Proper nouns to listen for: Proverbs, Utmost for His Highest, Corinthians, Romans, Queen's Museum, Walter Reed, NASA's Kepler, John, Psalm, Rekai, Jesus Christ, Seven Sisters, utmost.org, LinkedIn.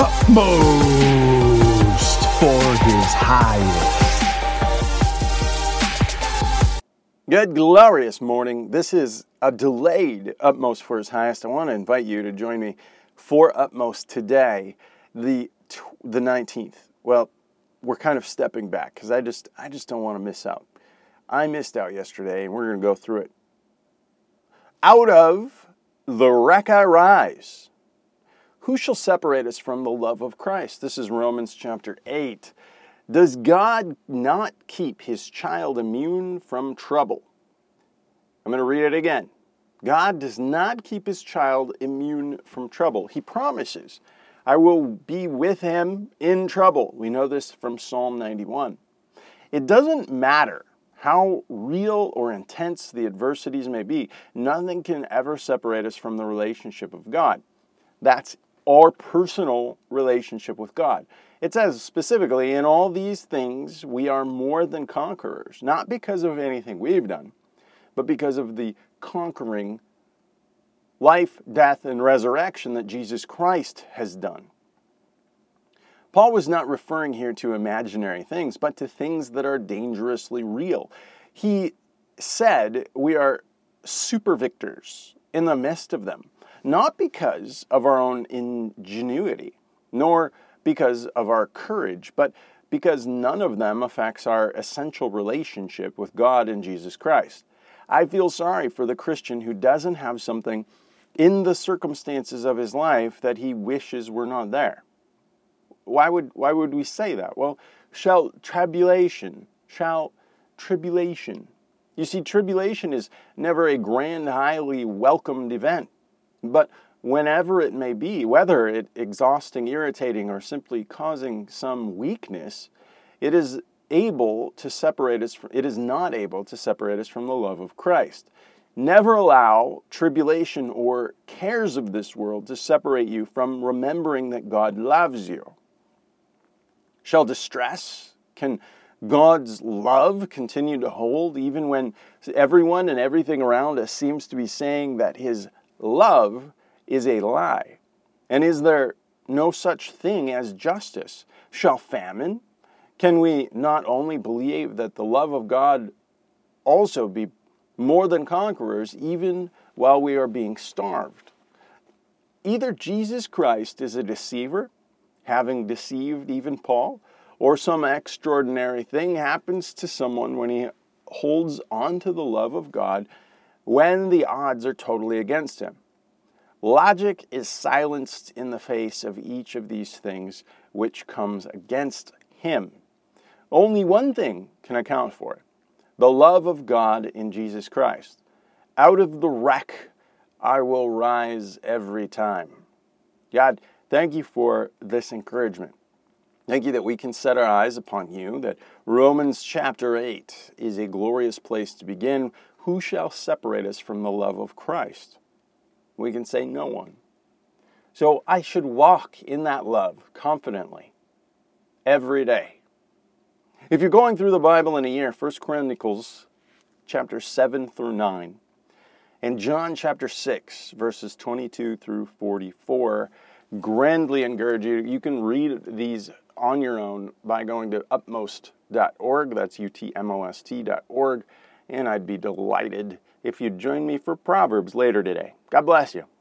utmost for His highest. Good glorious morning. This is a delayed Utmost for His Highest. I want to invite you to join me for Utmost today, the 19th. Well, we're kind of stepping back because I just don't want to miss out. I missed out yesterday, and we're going to go through it. Out of the Rekai rise. Who shall separate us from the love of Christ? This is Romans chapter 8. Does God not keep His child immune from trouble? I'm going to read it again. God does not keep His child immune from trouble. He promises, I will be with him in trouble. We know this from Psalm 91. It doesn't matter how real or intense the adversities may be. Nothing can ever separate us from the relationship of God. That's our personal relationship with God. It says specifically, in all these things we are more than conquerors, not because of anything we've done, but because of the conquering life, death, and resurrection that Jesus Christ has done. Paul was not referring here to imaginary things, but to things that are dangerously real. He said we are super victors in the midst of them. Not because of our own ingenuity, nor because of our courage, but because none of them affects our essential relationship with God and Jesus Christ. I feel sorry for the Christian who doesn't have something in the circumstances of his life that he wishes were not there. Why would we say that? Well, shall tribulation. You see, tribulation is never a grand, highly welcomed event. But whenever it may be, whether it exhausting, irritating, or simply causing some weakness, it is not able to separate us from the love of Christ. Never allow tribulation or cares of this world to separate you from remembering that God loves you. Shall distress, can God's love continue to hold even when everyone and everything around us seems to be saying that His love is a lie? And is there no such thing as justice? Shall famine? Can we not only believe that the love of God also be more than conquerors even while we are being starved? Either Jesus Christ is a deceiver, having deceived even Paul, or some extraordinary thing happens to someone when he holds on to the love of God when the odds are totally against him. Logic is silenced in the face of each of these things which comes against him. Only one thing can account for it: the love of God in Jesus Christ. Out of the wreck, I will rise every time. God, thank you for this encouragement. Thank you that we can set our eyes upon you, that Romans chapter 8 is a glorious place to begin. Who shall separate us from the love of Christ? We can say no one. So I should walk in that love confidently every day. If you're going through the Bible in a year, 1 Corinthians chapter 7 through 9 and John chapter 6 verses 22 through 44, grandly encourage you. You can read these on your own by going to utmost.org. That's utmost.org. And I'd be delighted if you'd join me for Proverbs later today. God bless you.